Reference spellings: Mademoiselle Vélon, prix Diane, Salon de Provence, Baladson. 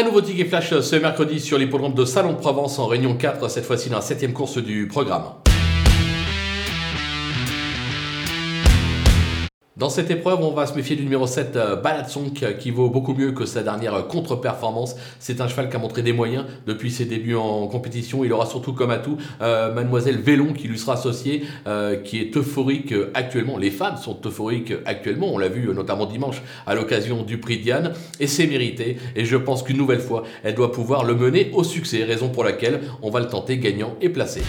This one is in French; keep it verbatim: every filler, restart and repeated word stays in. Un nouveau ticket flash ce mercredi sur l'hippodrome de Salon de Provence en Réunion quatre, cette fois-ci dans la septième course du programme. Dans cette épreuve, on va se méfier du numéro sept, Baladson, qui vaut beaucoup mieux que sa dernière contre-performance. C'est un cheval qui a montré des moyens depuis ses débuts en compétition. Il aura surtout comme atout euh, Mademoiselle Vélon, qui lui sera associée, euh, qui est euphorique actuellement. Les femmes sont euphoriques actuellement, on l'a vu notamment dimanche à l'occasion du prix Diane. Et c'est mérité, et je pense qu'une nouvelle fois, elle doit pouvoir le mener au succès, raison pour laquelle on va le tenter gagnant et placé.